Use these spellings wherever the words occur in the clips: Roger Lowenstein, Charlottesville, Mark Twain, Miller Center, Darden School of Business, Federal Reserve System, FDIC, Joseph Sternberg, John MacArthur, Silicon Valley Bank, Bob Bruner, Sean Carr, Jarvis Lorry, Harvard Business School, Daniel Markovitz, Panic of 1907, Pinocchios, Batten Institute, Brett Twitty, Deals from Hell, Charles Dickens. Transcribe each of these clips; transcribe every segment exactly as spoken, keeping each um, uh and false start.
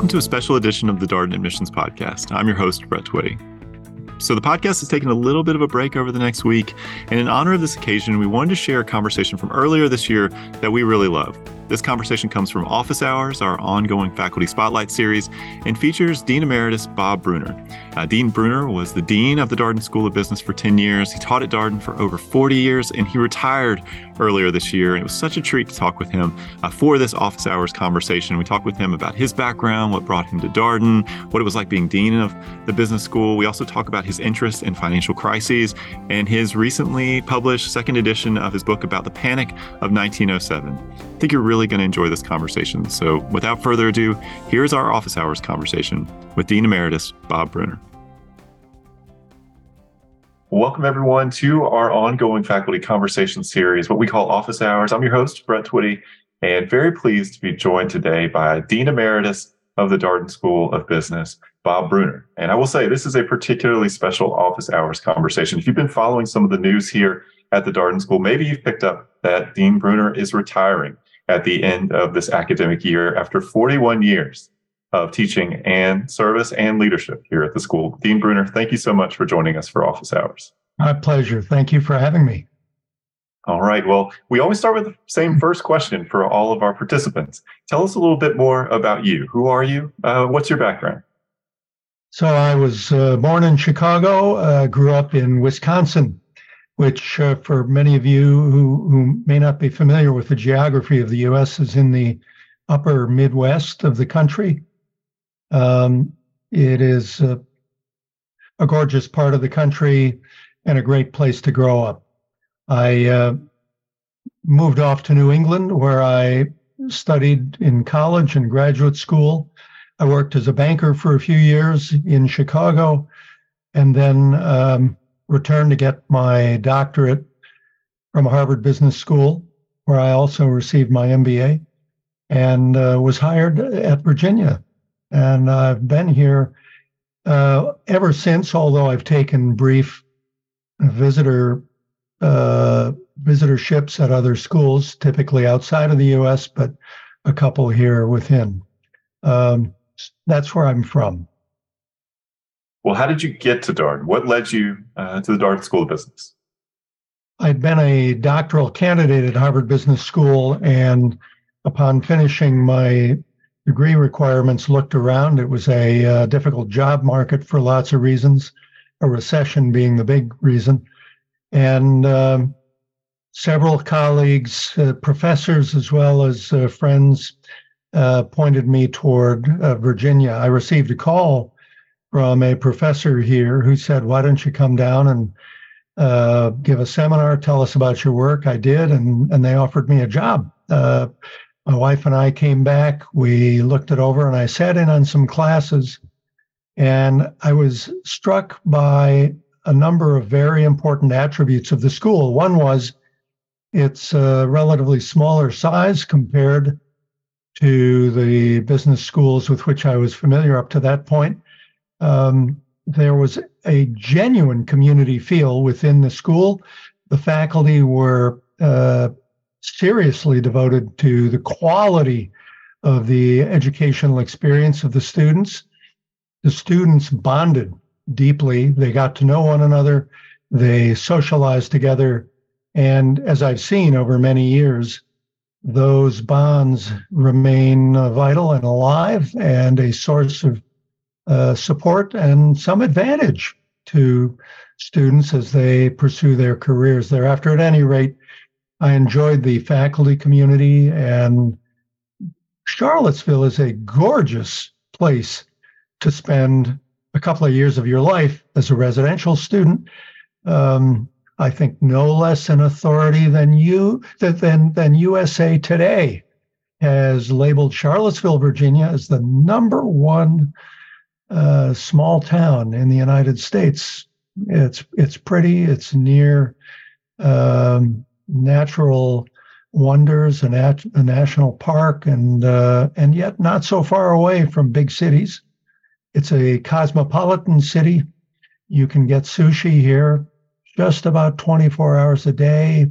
Welcome to a special edition of the Darden Admissions Podcast. I'm your host, Brett Twitty. So the podcast is taking a little bit of a break over the next week, and in honor of this occasion, we wanted to share a conversation from earlier this year that we really love. This conversation comes from Office Hours, our ongoing Faculty Spotlight series, and features Dean Emeritus Bob Bruner. Uh, Dean Bruner was the Dean of the Darden School of Business for ten years. He taught at Darden for over forty years, and he retired earlier this year. And it was such a treat to talk with him uh, for this Office Hours conversation. We talked with him about his background, what brought him to Darden, what it was like being Dean of the business school. We also talk about his interest in financial crises and his recently published second edition of his book about the Panic of nineteen oh seven. I think you're really going to enjoy this conversation. So without further ado, here's our Office Hours conversation with Dean Emeritus Bob Bruner. Welcome, everyone, to our ongoing faculty conversation series, what we call Office Hours. I'm your host, Brett Twitty, and very pleased to be joined today by Dean Emeritus of the Darden School of Business, Bob Bruner. And I will say this is a particularly special Office Hours conversation. If you've been following some of the news here at the Darden School, maybe you've picked up that Dean Bruner is retiring at the end of this academic year after forty-one years of teaching and service and leadership here at the school. Dean Bruner, thank you so much for joining us for Office Hours. My pleasure. Thank you for having me. All right. Well, we always start with the same first question for all of our participants. Tell us a little bit more about you. Who are you? Uh, what's your background? So I was uh, born in Chicago, uh, grew up in Wisconsin, which uh, for many of you who, who may not be familiar with the geography of the U S is in the upper Midwest of the country. Um, it is uh, a gorgeous part of the country and a great place to grow up. I uh, moved off to New England, where I studied in college and graduate school. I worked as a banker for a few years in Chicago, and then um, returned to get my doctorate from Harvard Business School, where I also received my M B A, and uh, was hired at Virginia. And I've been here uh, ever since, although I've taken brief visitor Uh, visitor ships at other schools, typically outside of the U S, but a couple here within. Um, that's where I'm from. Well, how did you get to Darden? What led you uh, to the Darden School of Business? I'd been a doctoral candidate at Harvard Business School, and upon finishing my degree requirements, looked around. It was a uh, difficult job market for lots of reasons, a recession being the big reason. And uh, several colleagues, uh, professors, as well as uh, friends, uh, pointed me toward uh, Virginia. I received a call from a professor here who said, why don't you come down and uh, give a seminar, tell us about your work? I did, and, and they offered me a job. Uh, my wife and I came back. We looked it over, and I sat in on some classes, and I was struck by a number of very important attributes of the school. One was its uh, relatively smaller size compared to the business schools with which I was familiar up to that point. Um, there was a genuine community feel within the school. The faculty were uh, seriously devoted to the quality of the educational experience of the students. The students bonded deeply. They got to know one another. They socialized together. And as I've seen over many years, those bonds remain vital and alive and a source of uh, support and some advantage to students as they pursue their careers thereafter. At any rate, I enjoyed the faculty community, and Charlottesville is a gorgeous place to spend a couple of years of your life as a residential student. um, I think no less an authority than you than than U S A Today has labeled Charlottesville, Virginia, as the number one uh, small town in the United States. It's it's pretty. It's near um, natural wonders and at a national park, and uh, and yet not so far away from big cities. It's a cosmopolitan city. You can get sushi here just about twenty-four hours a day.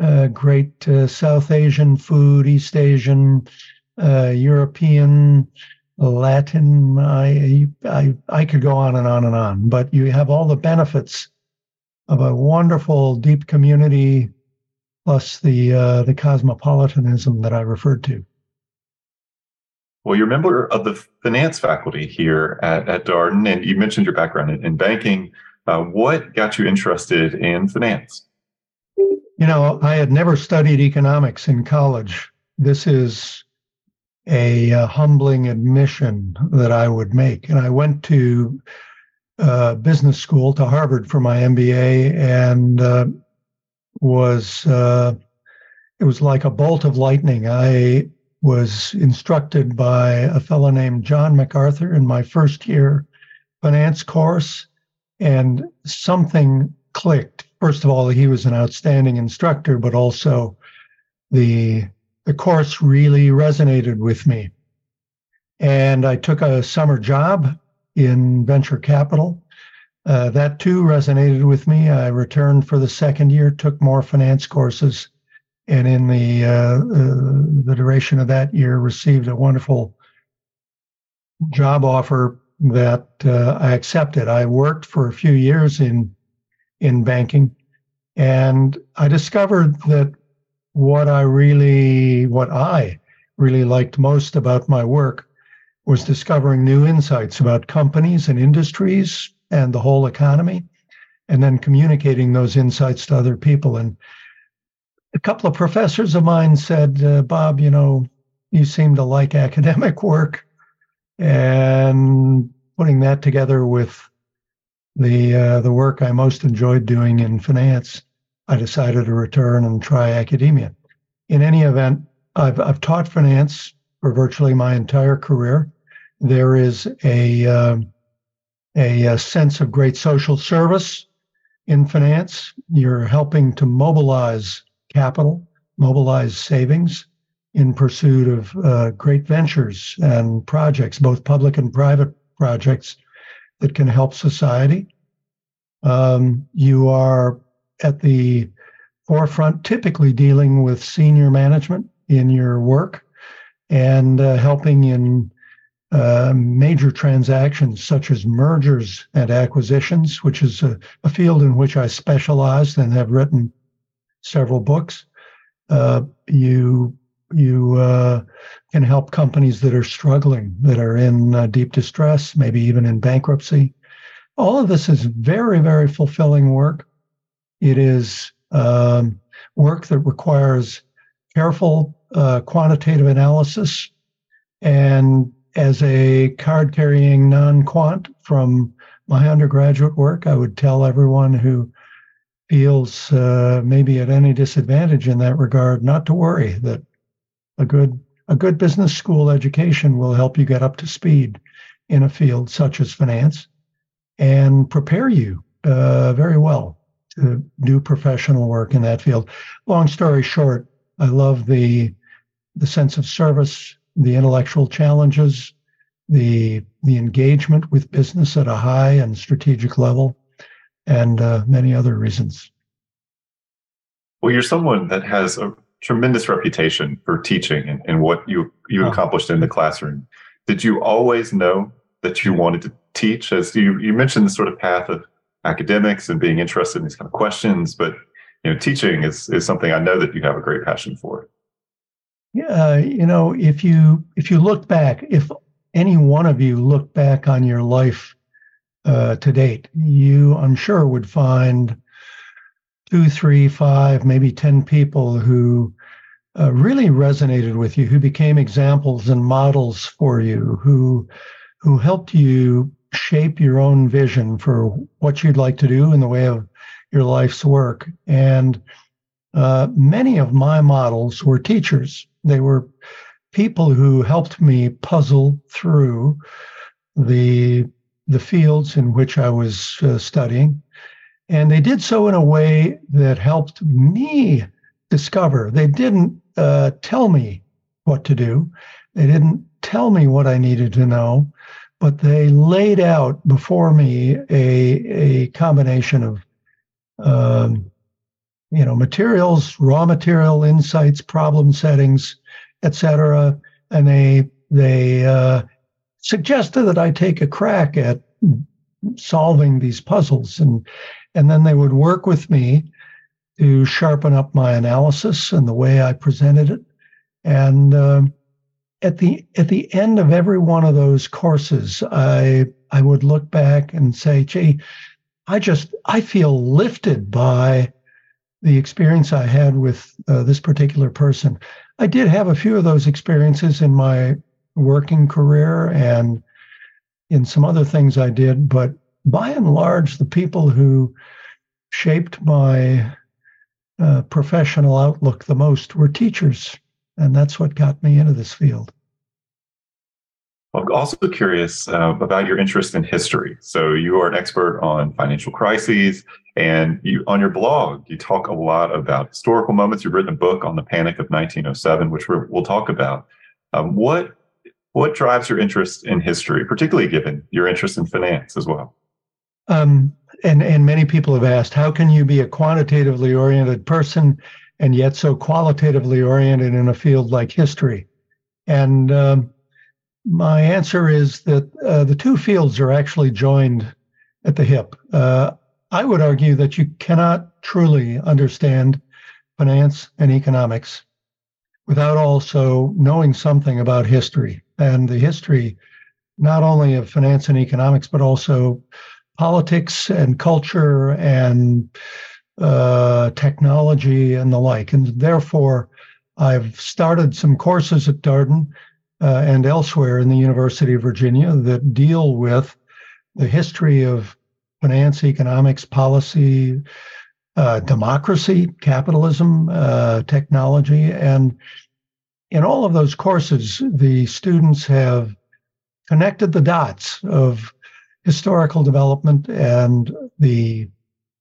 Uh, great uh, South Asian food, East Asian, uh, European, Latin, I, I I could go on and on and on, but you have all the benefits of a wonderful, deep community, plus the uh, the cosmopolitanism that I referred to. Well, you're a member of the finance faculty here at, at Darden, and you mentioned your background in, in banking. Uh, what got you interested in finance? You know, I had never studied economics in college. This is a uh, humbling admission that I would make. And I went to uh, business school, to Harvard, for my M B A, and uh, was uh, it was like a bolt of lightning. I was instructed by a fellow named John MacArthur in my first year finance course, and something clicked. First of all, he was an outstanding instructor, but also the The course really resonated with me. And I took a summer job in venture capital. Uh, that too resonated with me. I returned for the second year, took more finance courses, and in the uh, uh, the duration of that year, received a wonderful job offer that uh, I accepted. I worked for a few years in in banking, and I discovered that What I really, what I really liked most about my work was discovering new insights about companies and industries and the whole economy, and then communicating those insights to other people. And a couple of professors of mine said, uh, Bob, you know, you seem to like academic work, and putting that together with the uh, the work I most enjoyed doing in finance, I decided to return and try academia. In any event, I've I've taught finance for virtually my entire career. There is a uh, a, a sense of great social service in finance. You're helping to mobilize capital, mobilize savings in pursuit of uh, great ventures and projects, both public and private projects that can help society. Um, you are at the forefront, typically dealing with senior management in your work and uh, helping in uh, major transactions such as mergers and acquisitions, which is a, a field in which I specialized and have written several books. Uh, you you uh, can help companies that are struggling, that are in uh, deep distress, maybe even in bankruptcy. All of this is very, very fulfilling work. It is um, work that requires careful uh, quantitative analysis. And as a card-carrying non-quant from my undergraduate work, I would tell everyone who feels uh, maybe at any disadvantage in that regard not to worry, that a good a good business school education will help you get up to speed in a field such as finance and prepare you uh, very well to do professional work in that field. Long story short, I love the the sense of service, the intellectual challenges, the the engagement with business at a high and strategic level, and uh, many other reasons. Well, you're someone that has a tremendous reputation for teaching and, and what you you oh. accomplished in the classroom. Did you always know that you wanted to teach? As you you mentioned, the sort of path of academics and being interested in these kind of questions, but you know, teaching is is something I know that you have a great passion for. Yeah, you know, if you if you look back, if any one of you looked back on your life uh, to date, you, I'm sure, would find two, three, five, maybe ten people who uh, really resonated with you, who became examples and models for you, who who helped you shape your own vision for what you'd like to do in the way of your life's work. And uh, many of my models were teachers. They were people who helped me puzzle through the the fields in which I was uh, studying. And they did so in a way that helped me discover. They didn't uh, tell me what to do. They didn't tell me what I needed to know. But they laid out before me a a combination of, um, you know, materials, raw material insights, problem settings, et cetera. And they they uh, suggested that I take a crack at solving these puzzles. And, and then they would work with me to sharpen up my analysis and the way I presented it. And um, at the at the end of every one of those courses, I I would look back and say, gee, I just, I feel lifted by the experience I had with uh, this particular person. I did have a few of those experiences in my working career and in some other things I did, but by and large, the people who shaped my uh, professional outlook the most were teachers, and that's what got me into this field. I'm also curious uh, about your interest in history. So you are an expert on financial crises, and you, on your blog, you talk a lot about historical moments. You've written a book on the Panic of nineteen oh seven, which we're, we'll talk about. Um, what what drives your interest in history, particularly given your interest in finance as well? Um, and, and many people have asked, how can you be a quantitatively oriented person and yet so qualitatively oriented in a field like history? And um, my answer is that uh, the two fields are actually joined at the hip. Uh, I would argue that you cannot truly understand finance and economics without also knowing something about history, and the history not only of finance and economics, but also politics and culture and uh, technology and the like. And therefore, I've started some courses at Darden Uh, and elsewhere in the University of Virginia that deal with the history of finance, economics, policy, uh, democracy, capitalism, uh, technology. And in all of those courses, the students have connected the dots of historical development and the,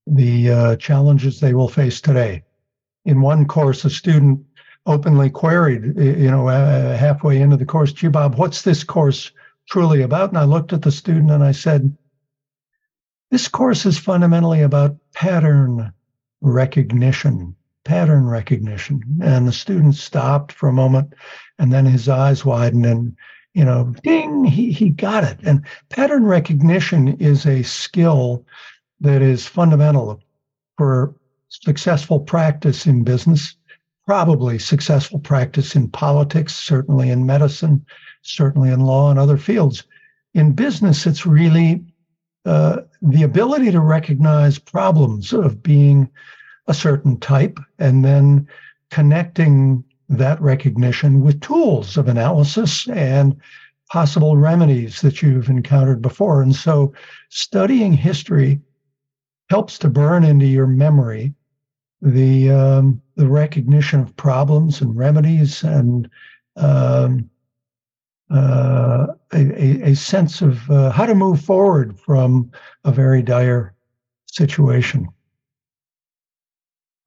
the uh, challenges they will face today. In one course, a student openly queried, you know, uh, halfway into the course, gee, Bob, what's this course truly about? And I looked at the student and I said, this course is fundamentally about pattern recognition, pattern recognition. And the student stopped for a moment and then his eyes widened and, you know, ding, he, he got it. And pattern recognition is a skill that is fundamental for successful practice in business. Probably successful practice in politics, certainly in medicine, certainly in law and other fields. In business, it's really uh, the ability to recognize problems of being a certain type and then connecting that recognition with tools of analysis and possible remedies that you've encountered before. And so studying history helps to burn into your memory the um, the recognition of problems and remedies and um, uh, a, a sense of uh, how to move forward from a very dire situation.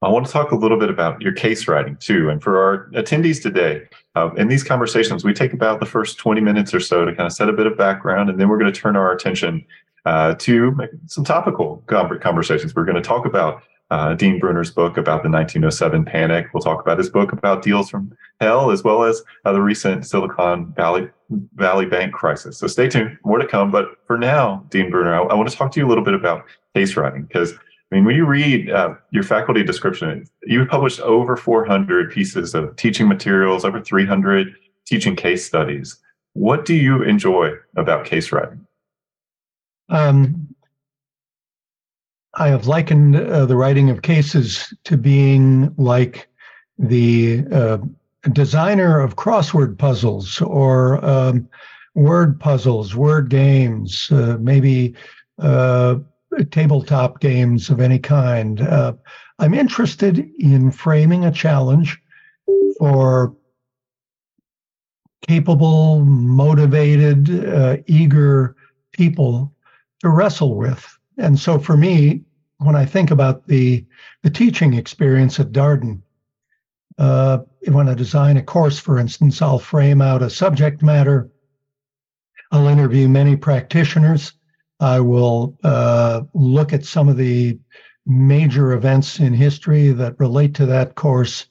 I want to talk a little bit about your case writing, too. And for our attendees today, uh, in these conversations, we take about the first twenty minutes or so to kind of set a bit of background, and then we're going to turn our attention uh, to some topical conversations. We're going to talk about Uh, Dean Bruner's book about the nineteen oh seven panic. We'll talk about his book about Deals from Hell, as well as uh, the recent Silicon Valley Valley Bank crisis. So stay tuned, more to come. But for now, Dean Bruner, I, I want to talk to you a little bit about case writing, because I mean, when you read uh, your faculty description, you published over four hundred pieces of teaching materials, over three hundred teaching case studies. What do you enjoy about case writing? Um. I have likened uh, the writing of cases to being like the uh, designer of crossword puzzles or um, word puzzles, word games, uh, maybe uh, tabletop games of any kind. Uh, I'm interested in framing a challenge for capable, motivated, uh, eager people to wrestle with. And so for me, when I think about the, the teaching experience at Darden, uh, when I design a course, for instance, I'll frame out a subject matter. I'll interview many practitioners. I will uh, look at some of the major events in history that relate to that course,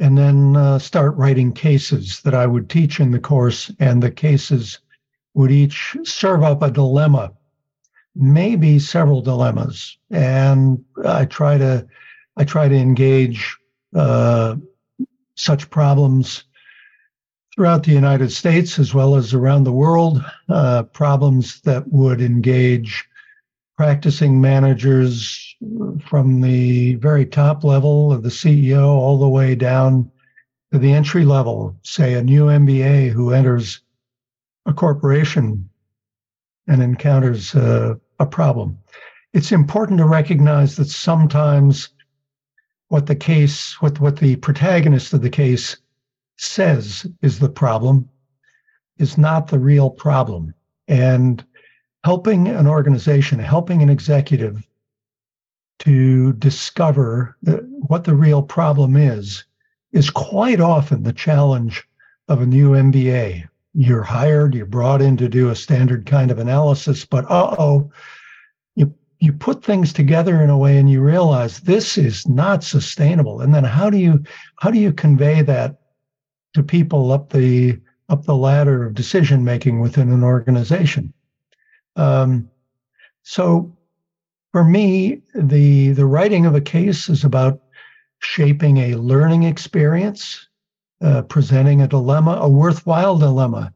and then uh, start writing cases that I would teach in the course. And the cases would each serve up a dilemma, maybe several dilemmas. And I try to, I try to engage uh, such problems throughout the United States as well as around the world, uh, problems that would engage practicing managers from the very top level of the C E O all the way down to the entry level, say a new M B A who enters a corporation and encounters uh, a problem. It's important to recognize that sometimes what the case, what, what the protagonist of the case says is the problem is not the real problem. And helping an organization, helping an executive to discover what the real problem is, is quite often the challenge of a new M B A. You're hired, you're brought in to do a standard kind of analysis, but uh-oh, you, you put things together in a way and you realize this is not sustainable. And then how do you how do you convey that to people up the up the ladder of decision making within an organization? Um, so for me, the the writing of a case is about shaping a learning experience, uh, presenting a dilemma, a worthwhile dilemma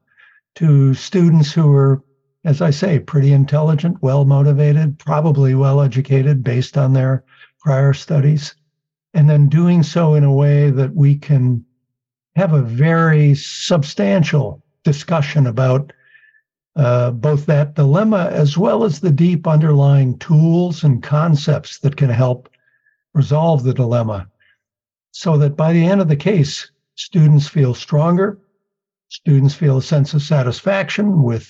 to students who are, as I say, pretty intelligent, well-motivated, probably well-educated based on their prior studies, and then doing so in a way that we can have a very substantial discussion about Uh, both that dilemma as well as the deep underlying tools and concepts that can help resolve the dilemma, so that by the end of the case, students feel stronger, students feel a sense of satisfaction with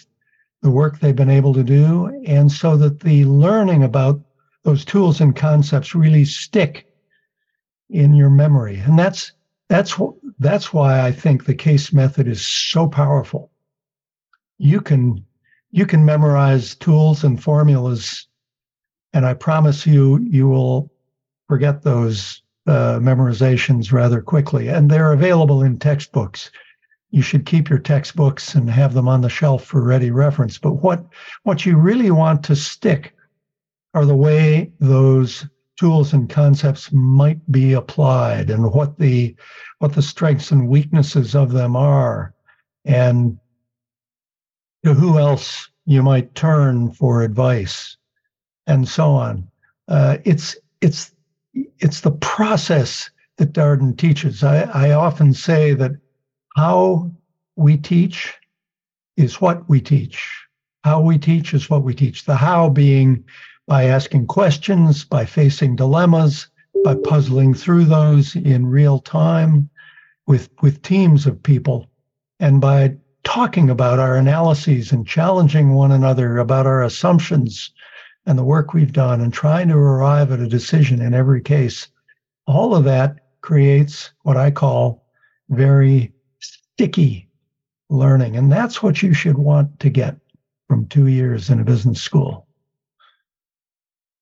the work they've been able to do, and so that the learning about those tools and concepts really stick in your memory. And that's that's that's why I think the case method is so powerful. You can you can memorize tools and formulas, and I promise you, you will forget those uh, memorizations rather quickly. And they're available in textbooks. You should keep your textbooks and have them on the shelf for ready reference. But what, what you really want to stick are the way those tools and concepts might be applied, and what the what the strengths and weaknesses of them are, and to who else you might turn for advice, and so on. Uh, it's it's it's the process that Darden teaches. I, I often say that how we teach is what we teach. How we teach is what we teach. The how being by asking questions, by facing dilemmas, by puzzling through those in real time with with teams of people, and by talking about our analyses and challenging one another about our assumptions and the work we've done and trying to arrive at a decision in every case. All of that creates what I call very sticky learning. And that's what you should want to get from two years in a business school.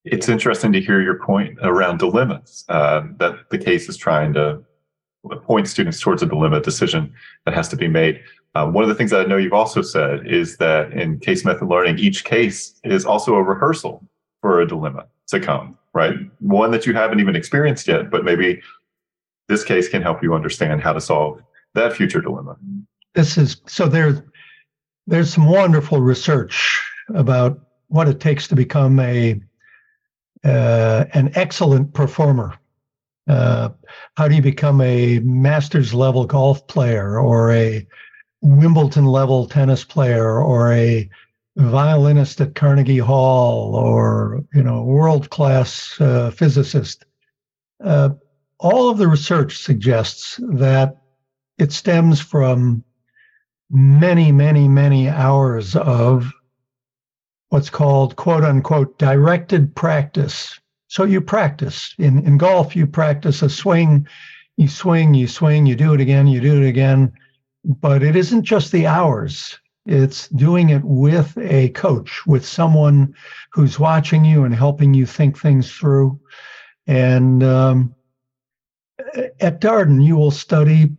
It's interesting to hear your point around dilemmas, uh, that the case is trying to point students towards a dilemma decision that has to be made. Uh, one of the things that I know you've also said is that in case method learning, each case is also a rehearsal for a dilemma to come, right? One that you haven't even experienced yet, but maybe this case can help you understand how to solve that future dilemma. This is so there, there's some wonderful research about what it takes to become a uh, an excellent performer. Uh, how do you become a master's level golf player, or a Wimbledon level tennis player, or a violinist at Carnegie Hall, or, you know, world class uh, physicist? Uh, all of the research suggests that it stems from many, many, many hours of what's called, quote unquote, directed practice. So you practice. In, in golf, you practice a swing, you swing, you swing, you do it again, you do it again. But it isn't just the hours. It's doing it with a coach, with someone who's watching you and helping you think things through. And um, at Darden, you will study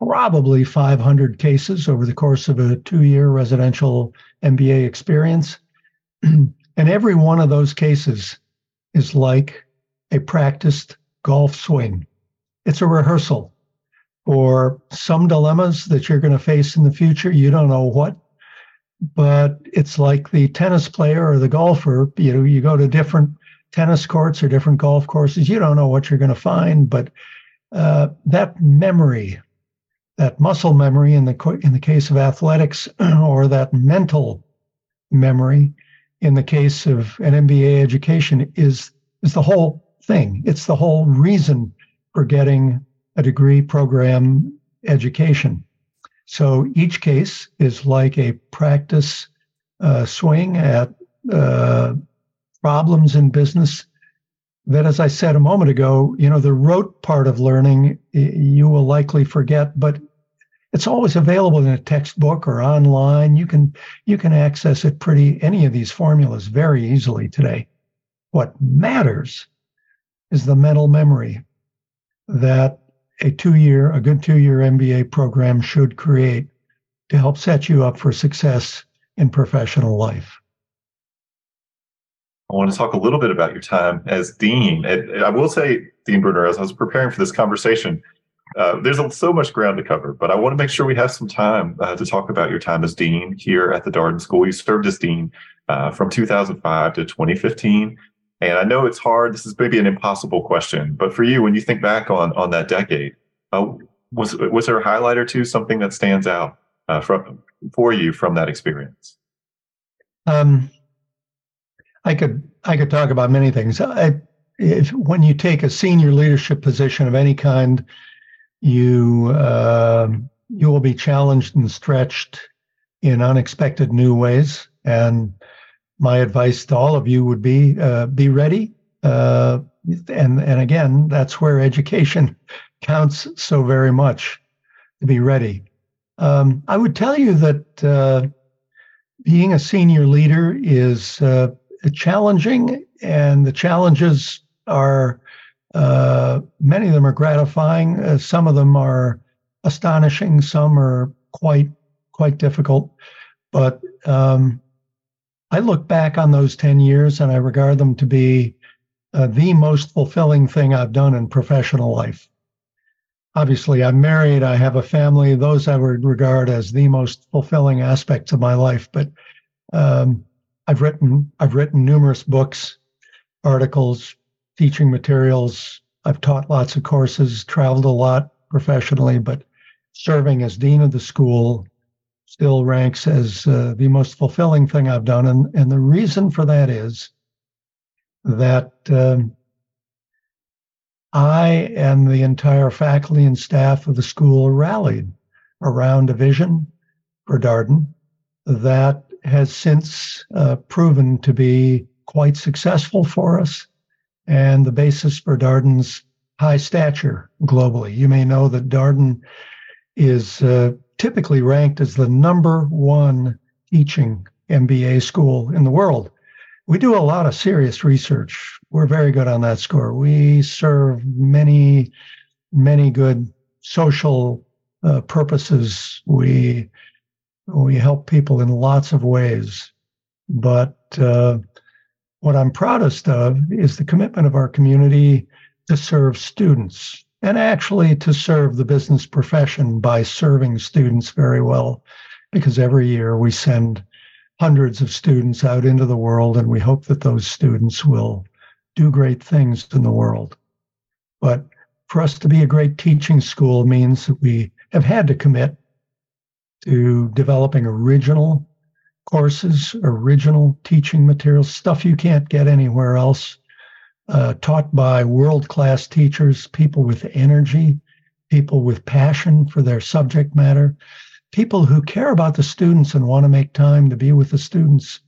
probably five hundred cases over the course of a two-year residential M B A experience. And every one of those cases is like a practiced golf swing. It's a rehearsal for some dilemmas that you're going to face in the future. You don't know what, but it's like the tennis player or the golfer. You know, you go to different tennis courts or different golf courses. You don't know what you're going to find, but uh, that memory, that muscle memory in the in the case of athletics, or that mental memory in the case of an M B A education, is is the whole thing. It's the whole reason for getting a degree program education. So each case is like a practice uh, swing at uh, problems in business that, as I said a moment ago, you know, the rote part of learning you will likely forget, but it's always available in a textbook or online. You can you can access it pretty any of these formulas very easily today. What matters is the mental memory that a two-year, a good two-year M B A program should create to help set you up for success in professional life. I want to talk a little bit about your time as dean. And I will say, Dean Bruner, as I was preparing for this conversation, uh, there's so much ground to cover, but I want to make sure we have some time uh, to talk about your time as dean here at the Darden School. You served as dean uh, from two thousand five to twenty fifteen. And I know it's hard. This is maybe an impossible question, but for you, when you think back on on that decade, uh, was was there a highlight or two, something that stands out uh, from for you from that experience? Um. I could I could talk about many things. I, if, when you take a senior leadership position of any kind, you uh, you will be challenged and stretched in unexpected new ways. And my advice to all of you would be uh, be ready. Uh, and and again, that's where education counts so very much, to be ready. Um, I would tell you that uh, being a senior leader is uh, challenging, and the challenges are uh, many of them are gratifying. Uh, some of them are astonishing. Some are quite quite difficult. But um, I look back on those ten years and I regard them to be uh, the most fulfilling thing I've done in professional life. Obviously, I'm married. I have a family. Those I would regard as the most fulfilling aspects of my life. But um, I've written I've written numerous books, articles, teaching materials. I've taught lots of courses, traveled a lot professionally, but serving as dean of the school still ranks as uh, the most fulfilling thing I've done. And, and the reason for that is that um, I and the entire faculty and staff of the school rallied around a vision for Darden that has since uh, proven to be quite successful for us and the basis for Darden's high stature globally. You may know that Darden is uh, typically ranked as the number one teaching M B A school in the world. We do a lot of serious research. We're very good on that score. We serve many, many good social uh, purposes. We We help people in lots of ways, but uh, what I'm proudest of is the commitment of our community to serve students and actually to serve the business profession by serving students very well, because every year we send hundreds of students out into the world, and we hope that those students will do great things in the world. But for us to be a great teaching school means that we have had to commit to developing original courses, original teaching materials, stuff you can't get anywhere else, uh, taught by world-class teachers, people with energy, people with passion for their subject matter, people who care about the students and want to make time to be with the students,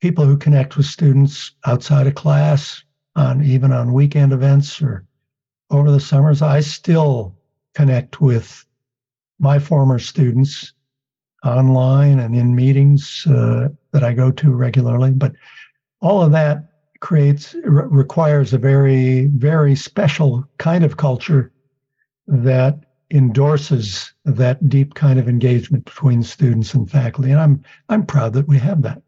people who connect with students outside of class, on even on weekend events or over the summers. I still connect with my former students online and in meetings uh, that I go to regularly. But all of that creates re- requires a very, very special kind of culture that endorses that deep kind of engagement between students and faculty. And I'm I'm proud that we have that.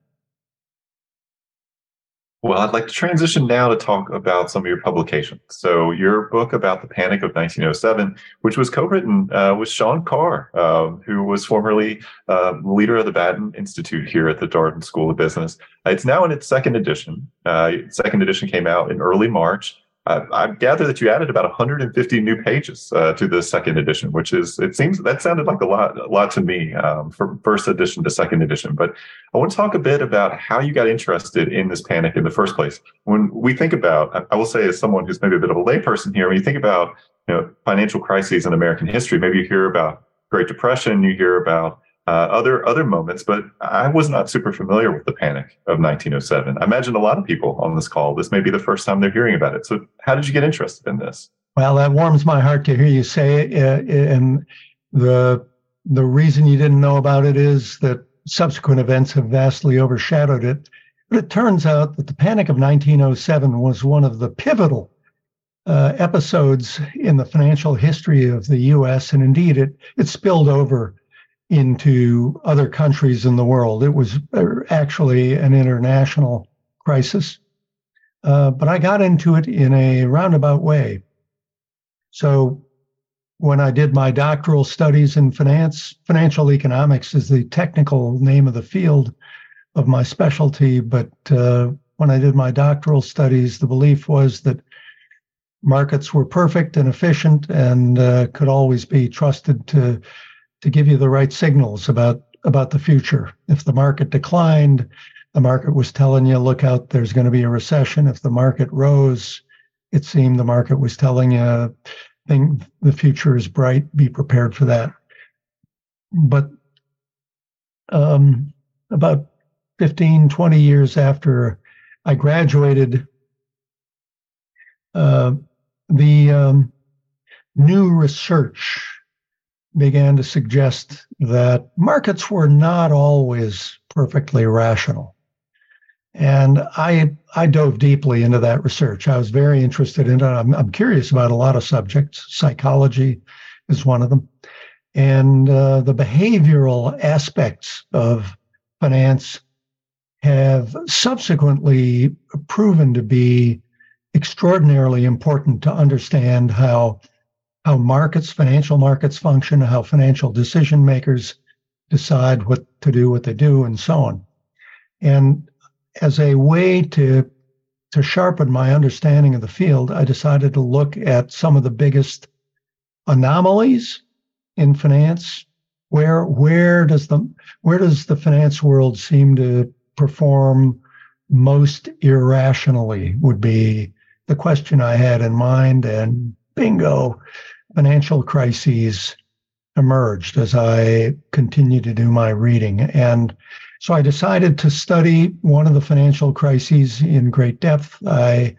Well, I'd like to transition now to talk about some of your publications. So your book about the Panic of nineteen oh seven, which was co-written uh, with Sean Carr, uh, who was formerly uh, leader of the Batten Institute here at the Darden School of Business. It's now in its second edition. Uh, second edition came out in early March. Uh, I gather that you added about one hundred fifty new pages uh, to the second edition, which is, it seems, that sounded like a lot, a lot to me um, from first edition to second edition. But I want to talk a bit about how you got interested in this panic in the first place. When we think about, I will say as someone who's maybe a bit of a layperson here, when you think about you know, financial crises in American history, maybe you hear about Great Depression, you hear about Uh, other other moments, but I was not super familiar with the Panic of nineteen oh seven. I imagine a lot of people on this call, this may be the first time they're hearing about it. So how did you get interested in this? Well, that warms my heart to hear you say it. And the, the reason you didn't know about it is that subsequent events have vastly overshadowed it. But it turns out that the Panic of nineteen oh seven was one of the pivotal uh, episodes in the financial history of the U S. And indeed, it it spilled over into other countries in the world. It was actually an international crisis. Uh, but I got into it in a roundabout way. So when I did my doctoral studies in finance, financial economics is the technical name of the field of my specialty. But uh, when I did my doctoral studies, the belief was that markets were perfect and efficient and uh, could always be trusted to to give you the right signals about, about the future. If the market declined, the market was telling you, look out, there's going to be a recession. If the market rose, it seemed the market was telling you, think the future is bright, be prepared for that. But um, about fifteen, twenty years after I graduated, uh, the um, new research began to suggest that markets were not always perfectly rational. And I I dove deeply into that research. I was very interested in it. I'm, I'm curious about a lot of subjects. Psychology is one of them. And uh, the behavioral aspects of finance have subsequently proven to be extraordinarily important to understand how how markets, financial markets function, how financial decision makers decide what to do, what they do, and so on. And as a way to, to sharpen my understanding of the field, I decided to look at some of the biggest anomalies in finance. Where, where does the, where does the finance world seem to perform most irrationally would be the question I had in mind, and bingo, financial crises emerged as I continued to do my reading. And so I decided to study one of the financial crises in great depth. I,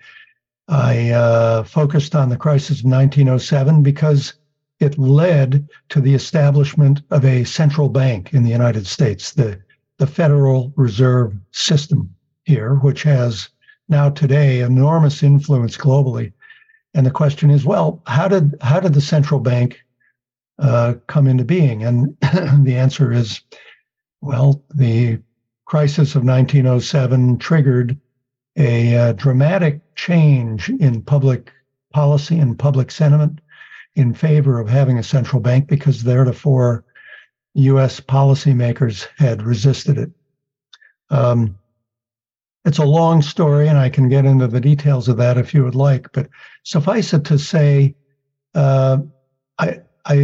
I uh, focused on the crisis of nineteen oh seven because it led to the establishment of a central bank in the United States, the, the Federal Reserve System here, which has now today enormous influence globally. And the question is, well, how did how did the central bank uh, come into being? And the answer is, well, the crisis of nineteen oh seven triggered a uh, dramatic change in public policy and public sentiment in favor of having a central bank, because theretofore U S policymakers had resisted it. Um, It's a long story, and I can get into the details of that if you would like, but suffice it to say, uh, I, I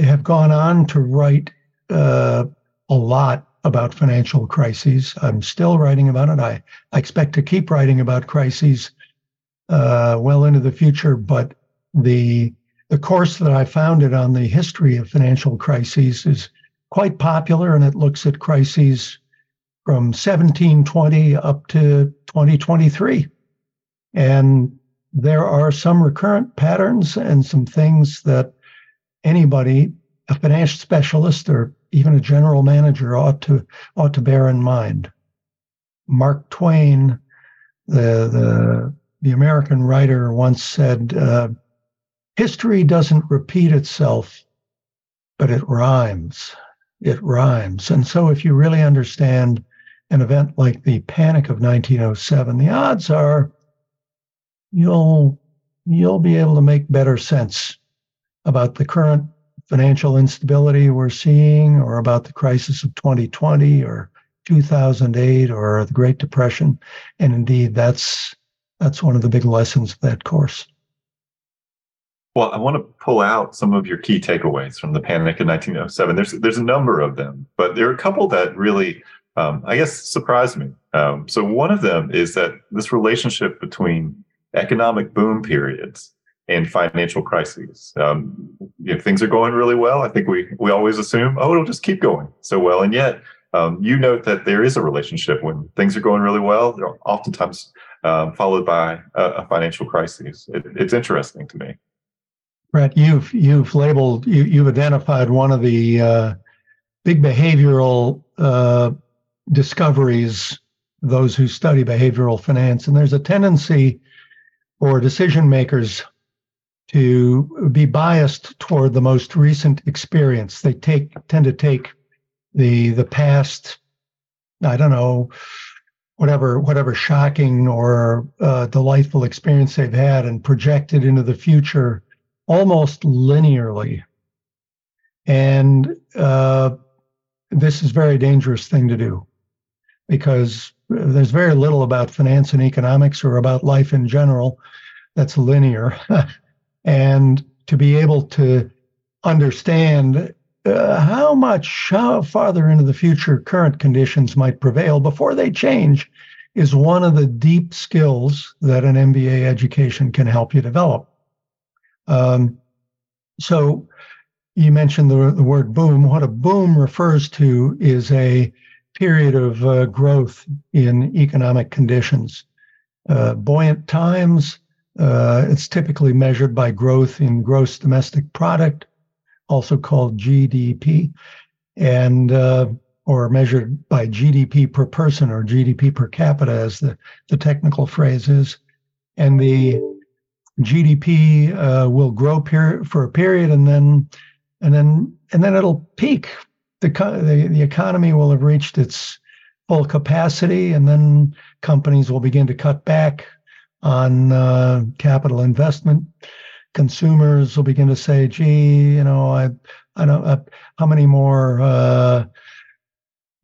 have gone on to write uh, a lot about financial crises. I'm still writing about it. I, I expect to keep writing about crises uh, well into the future, but the, the course that I founded on the history of financial crises is quite popular, and it looks at crises from seventeen twenty up to twenty twenty-three. And there are some recurrent patterns and some things that anybody, a financial specialist or even a general manager, ought to ought to bear in mind. Mark Twain, the the, the American writer, once said, uh, history doesn't repeat itself but it rhymes. It rhymes. And so if you really understand an event like the Panic of nineteen oh seven, the odds are you'll you'll be able to make better sense about the current financial instability we're seeing, or about the crisis of twenty twenty or two thousand eight or the Great Depression. And indeed, that's that's one of the big lessons of that course. Well, I want to pull out some of your key takeaways from the Panic of nineteen oh seven. There's there's a number of them, but there are a couple that really, um, I guess, surprised me. Um, so one of them is that this relationship between economic boom periods and financial crises. Um, you know, things are going really well. I think we we always assume, oh, it'll just keep going so well. And yet, um, you note that there is a relationship. When things are going really well, they're oftentimes um, followed by a, a financial crisis. It, it's interesting to me. Brett, you've you've labeled you, you've identified one of the uh, big behavioral uh, discoveries. Those who study behavioral finance, and there's a tendency for decision makers to be biased toward the most recent experience. They take tend to take the the past, I don't know, whatever whatever shocking or uh, delightful experience they've had, and project it into the future almost linearly. And uh, this is a very dangerous thing to do, because there's very little about finance and economics or about life in general that's linear. And to be able to understand uh, how much, how farther into the future current conditions might prevail before they change is one of the deep skills that an M B A education can help you develop. Um, so you mentioned the, the word boom. What a boom refers to is a period of uh, growth in economic conditions. Uh, buoyant times. Uh, it's typically measured by growth in gross domestic product, also called G D P, and uh, or measured by G D P per person, or G D P per capita, as the, the technical phrase is. And the G D P uh, will grow per- for a period, and then and then and then it'll peak. The, co- the the economy will have reached its full capacity, and then companies will begin to cut back on uh, capital investment. Consumers will begin to say, gee, you know, I, I don't, I, how many more uh,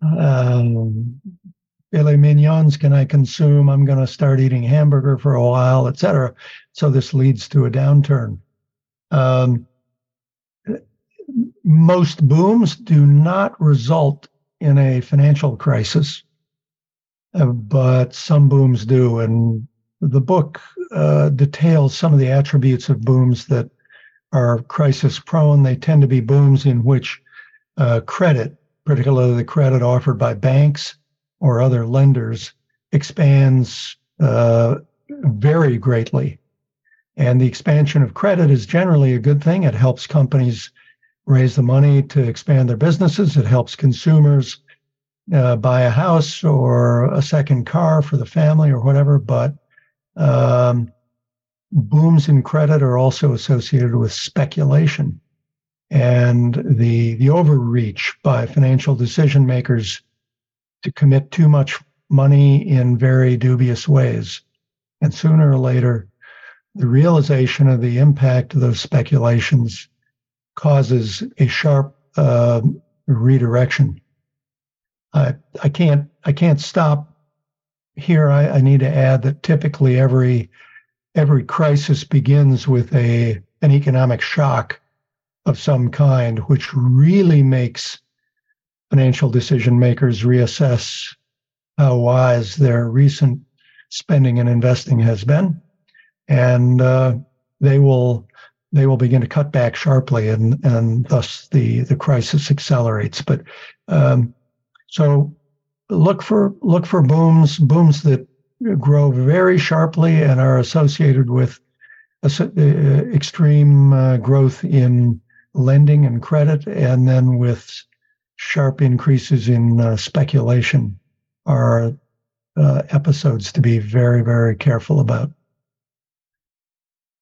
uh, filet mignons can I consume? I'm going to start eating hamburger for a while, et cetera. So this leads to a downturn. Um, most booms do not result in a financial crisis, uh, but some booms do. And the book uh, details some of the attributes of booms that are crisis-prone. They tend to be booms in which uh, credit, particularly the credit offered by banks or other lenders, expands uh, very greatly. And the expansion of credit is generally a good thing. It helps companies raise the money to expand their businesses. It helps consumers uh, buy a house or a second car for the family or whatever, but Um, booms in credit are also associated with speculation and the the overreach by financial decision makers to commit too much money in very dubious ways. And sooner or later, the realization of the impact of those speculations causes a sharp uh, redirection. I I can't I can't stop. Here, I, I need to add that typically every every crisis begins with a an economic shock of some kind, which really makes financial decision makers reassess how wise their recent spending and investing has been, and uh, they will they will begin to cut back sharply, and and thus the the crisis accelerates. But um, so. Look for look for booms, booms that grow very sharply and are associated with extreme uh, growth in lending and credit, and then with sharp increases in uh, speculation are uh, episodes to be very, very careful about.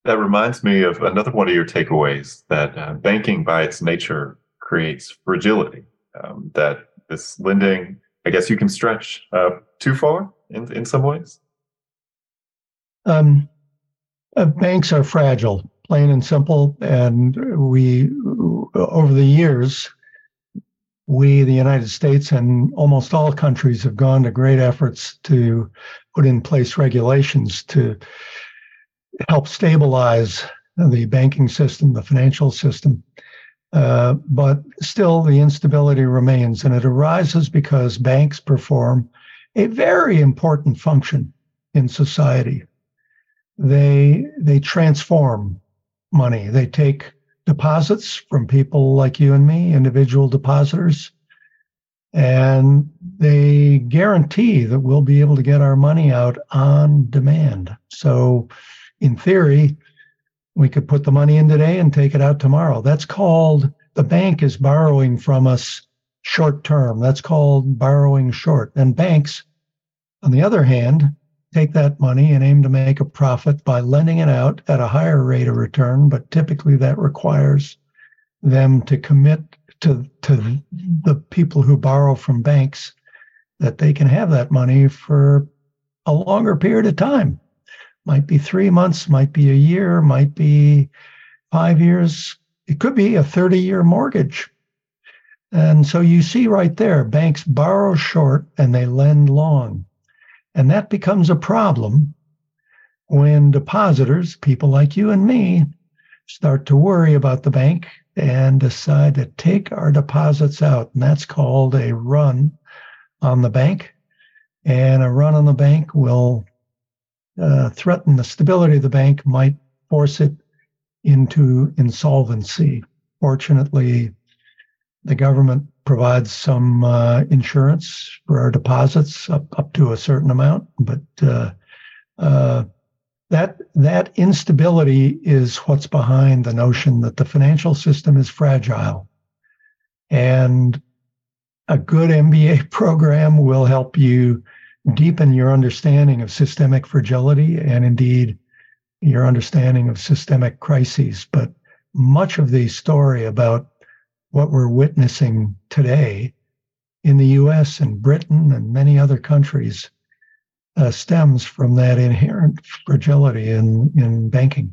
That reminds me of another one of your takeaways, that uh, banking by its nature creates fragility. Um, that this lending, I guess you can stretch uh, too far in in some ways. Um, uh, banks are fragile, plain and simple. And we, over the years, we, the United States, and almost all countries have gone to great efforts to put in place regulations to help stabilize the banking system, the financial system. Uh, but still, the instability remains, and it arises because banks perform a very important function in society. They they transform money. They take deposits from people like you and me, individual depositors, and they guarantee that we'll be able to get our money out on demand. So, in theory, we could put the money in today and take it out tomorrow. That's called, the bank is borrowing from us short term. That's called borrowing short. And banks, on the other hand, take that money and aim to make a profit by lending it out at a higher rate of return. But typically that requires them to commit to, to the people who borrow from banks that they can have that money for a longer period of time. Might be three months, might be a year, might be five years. It could be a thirty-year mortgage. And so you see right there, banks borrow short and they lend long. And that becomes a problem when depositors, people like you and me, start to worry about the bank and decide to take our deposits out. And that's called a run on the bank. And a run on the bank will Uh, threaten the stability of the bank, might force it into insolvency. Fortunately, the government provides some uh, insurance for our deposits up, up to a certain amount, but uh, uh, that that instability is what's behind the notion that the financial system is fragile. And a good M B A program will help you deepen your understanding of systemic fragility and indeed your understanding of systemic crises. But much of the story about what we're witnessing today in the U S and Britain and many other countries uh, stems from that inherent fragility in, in banking.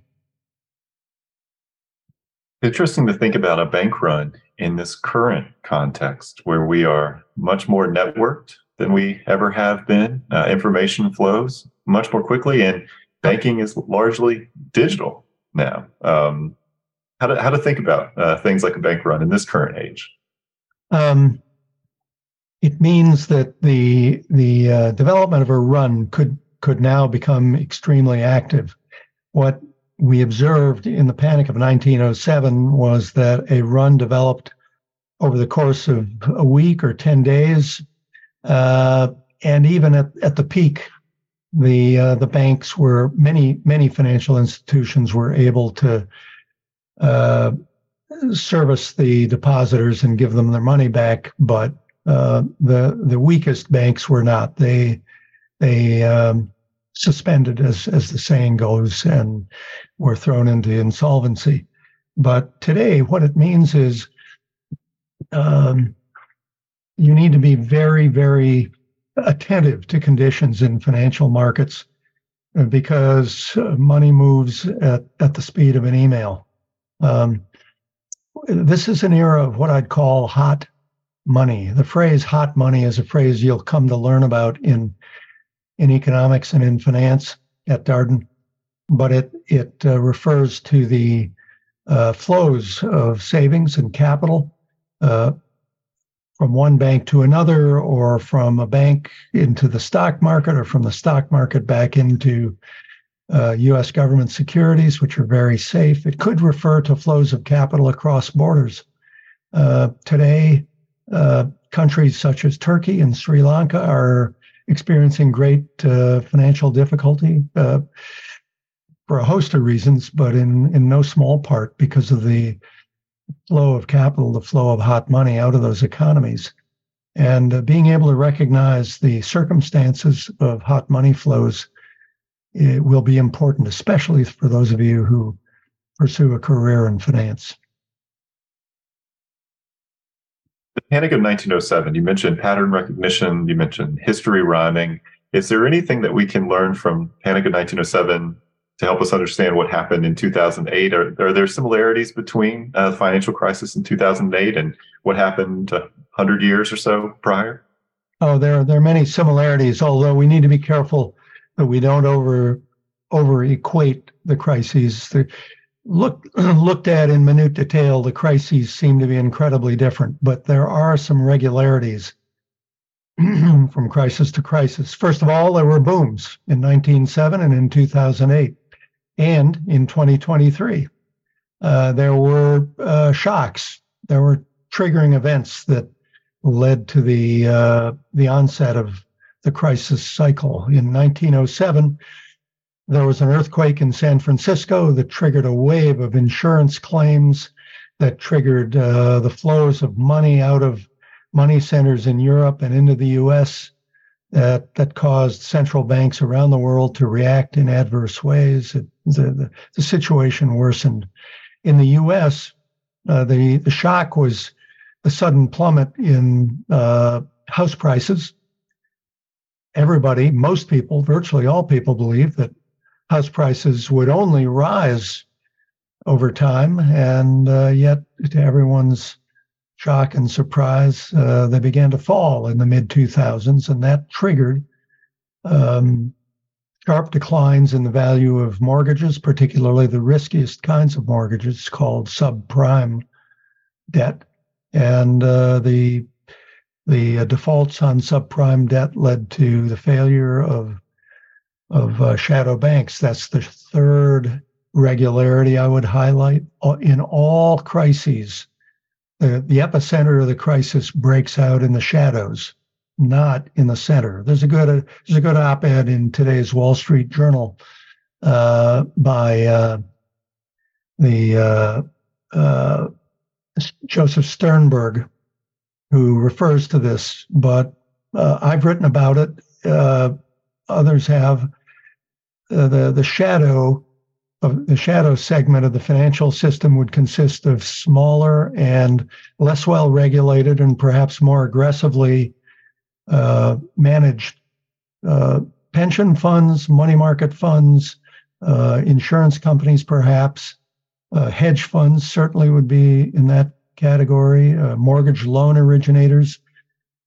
Interesting to think about a bank run in this current context where we are much more networked than we ever have been. Uh, information flows much more quickly, and banking is largely digital now. Um, how to how to think about uh, things like a bank run in this current age? Um, it means that the the uh, development of a run could could now become extremely active. What we observed in the Panic of nineteen oh seven was that a run developed over the course of a week or ten days. Uh, and even at, at the peak, the uh, the banks were, many, many financial institutions were able to uh, service the depositors and give them their money back. But uh, the the weakest banks were not. They they um, suspended, as as the saying goes, and were thrown into insolvency. But today, what it means is, Um, you need to be very, very attentive to conditions in financial markets because money moves at, at the speed of an email. Um, this is an era of what I'd call hot money. The phrase hot money is a phrase you'll come to learn about in in economics and in finance at Darden, but it, it uh, refers to the uh, flows of savings and capital uh, from one bank to another, or from a bank into the stock market, or from the stock market back into uh, U S government securities, which are very safe. It could refer to flows of capital across borders. Uh, today, uh, countries such as Turkey and Sri Lanka are experiencing great uh, financial difficulty uh, for a host of reasons, but in, in no small part because of the flow of capital, the flow of hot money out of those economies. And uh, being able to recognize the circumstances of hot money flows, it will be important, especially for those of you who pursue a career in finance. Panic of nineteen oh seven, you mentioned pattern recognition, you mentioned history rhyming. Is there anything that we can learn from Panic of nineteen oh seven to help us understand what happened in two thousand eight? Are, are there similarities between uh, the financial crisis in two thousand eight and what happened one hundred years or so prior? Oh, there, there are many similarities, although we need to be careful that we don't over, over equate the crises. The, look, looked at in minute detail, the crises seem to be incredibly different, but there are some regularities from crisis to crisis. First of all, there were booms in nineteen oh seven and in two thousand eight. And in twenty twenty-three, uh, there were uh, shocks. There were triggering events that led to the uh, the onset of the crisis cycle. In nineteen oh seven, there was an earthquake in San Francisco that triggered a wave of insurance claims that triggered uh, the flows of money out of money centers in Europe and into the U S that that caused central banks around the world to react in adverse ways. It, the, the, the situation worsened. In the U S, uh, the, the shock was a sudden plummet in uh, house prices. Everybody, most people, virtually all people, believed that house prices would only rise over time, and uh, yet to everyone's shock and surprise, uh, they began to fall in the mid two thousands, and that triggered um, sharp declines in the value of mortgages, particularly the riskiest kinds of mortgages called subprime debt. And uh, the the defaults on subprime debt led to the failure of of uh, shadow banks. That's the third regularity I would highlight. In all crises, The, the epicenter of the crisis breaks out in the shadows, not in the center. There's a good uh, there's a good op-ed in today's Wall Street Journal uh, by uh, the uh, uh, Joseph Sternberg, who refers to this, but uh, I've written about it. Uh, others have. Uh, the the shadow. Of the shadow segment of the financial system would consist of smaller and less well-regulated and perhaps more aggressively uh, managed uh, pension funds, money market funds, uh, insurance companies perhaps, uh, hedge funds certainly would be in that category, uh, mortgage loan originators,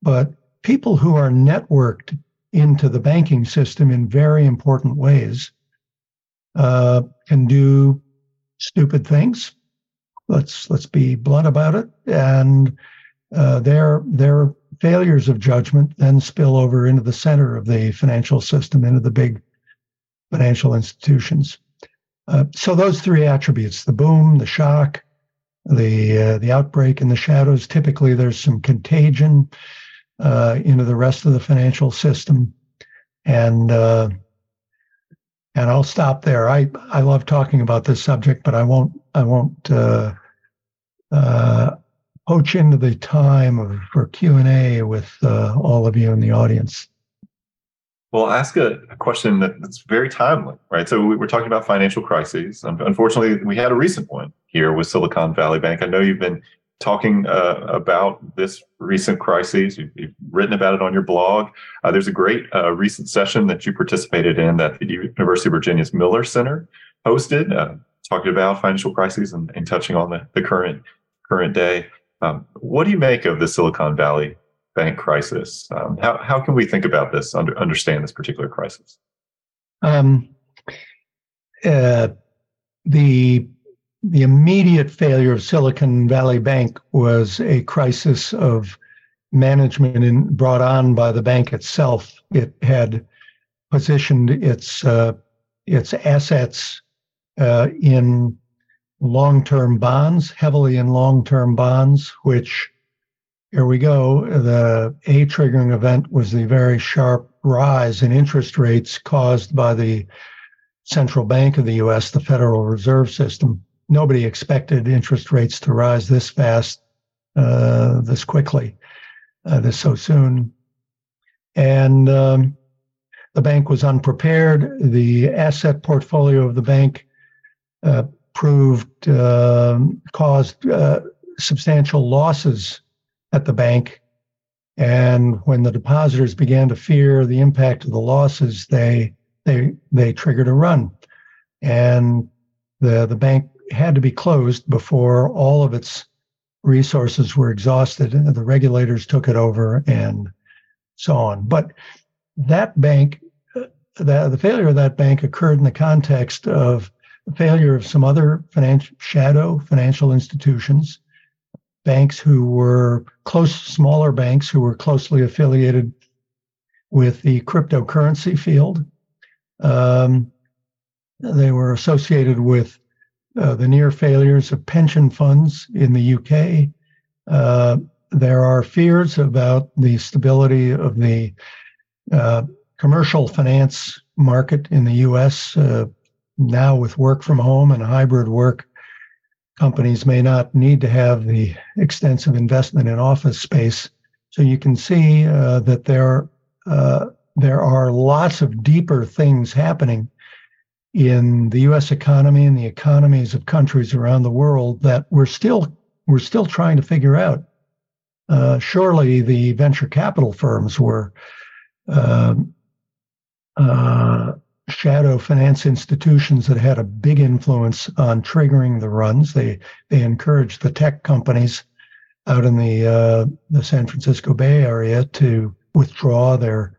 but people who are networked into the banking system in very important ways Uh, can do stupid things. Let's let's be blunt about it. And uh, their their failures of judgment then spill over into the center of the financial system, into the big financial institutions. Uh, so those three attributes: the boom, the shock, the uh, the outbreak in the shadows. Typically, there's some contagion uh, into the rest of the financial system, and. Uh, And I'll stop there. I, I love talking about this subject, but I won't I won't uh, uh, poach into the time of, for Q and A with uh, all of you in the audience. Well, I'll ask a, a question that's very timely, right? So we, we're talking about financial crises. Unfortunately, we had a recent one here with Silicon Valley Bank. I know you've been talking uh, about this recent crisis. You've, you've written about it on your blog. Uh, there's a great uh, recent session that you participated in that the University of Virginia's Miller Center hosted, uh, talking about financial crises and, and touching on the, the current current day. Um, what do you make of the Silicon Valley Bank crisis? Um, how how can we think about this, under, understand this particular crisis? Um, uh, the The immediate failure of Silicon Valley Bank was a crisis of management in, brought on by the bank itself. It had positioned its uh, its assets uh, in long-term bonds, heavily in long-term bonds, which, here we go, the A triggering event was the very sharp rise in interest rates caused by the Central Bank of the U S, the Federal Reserve System. Nobody expected interest rates to rise this fast, uh, this quickly, uh, this so soon. And um, the bank was unprepared. The asset portfolio of the bank uh, proved, uh, caused uh, substantial losses at the bank. And when the depositors began to fear the impact of the losses, they they they triggered a run. And the the bank had to be closed before all of its resources were exhausted, and the regulators took it over and so on. But that bank, the, the failure of that bank occurred in the context of the failure of some other financial, shadow financial institutions, banks who were close, smaller banks who were closely affiliated with the cryptocurrency field. Um, they were associated with uh, the near failures of pension funds in the U K. Uh, there are fears about the stability of the uh, commercial finance market in the U S. Uh, now with work from home and hybrid work, companies may not need to have the extensive investment in office space. So you can see uh, that there, uh, there are lots of deeper things happening in the U S economy and the economies of countries around the world that we're still we're still trying to figure out. Uh, surely the venture capital firms were uh, uh, shadow finance institutions that had a big influence on triggering the runs. They they encouraged the tech companies out in the uh, the San Francisco Bay Area to withdraw their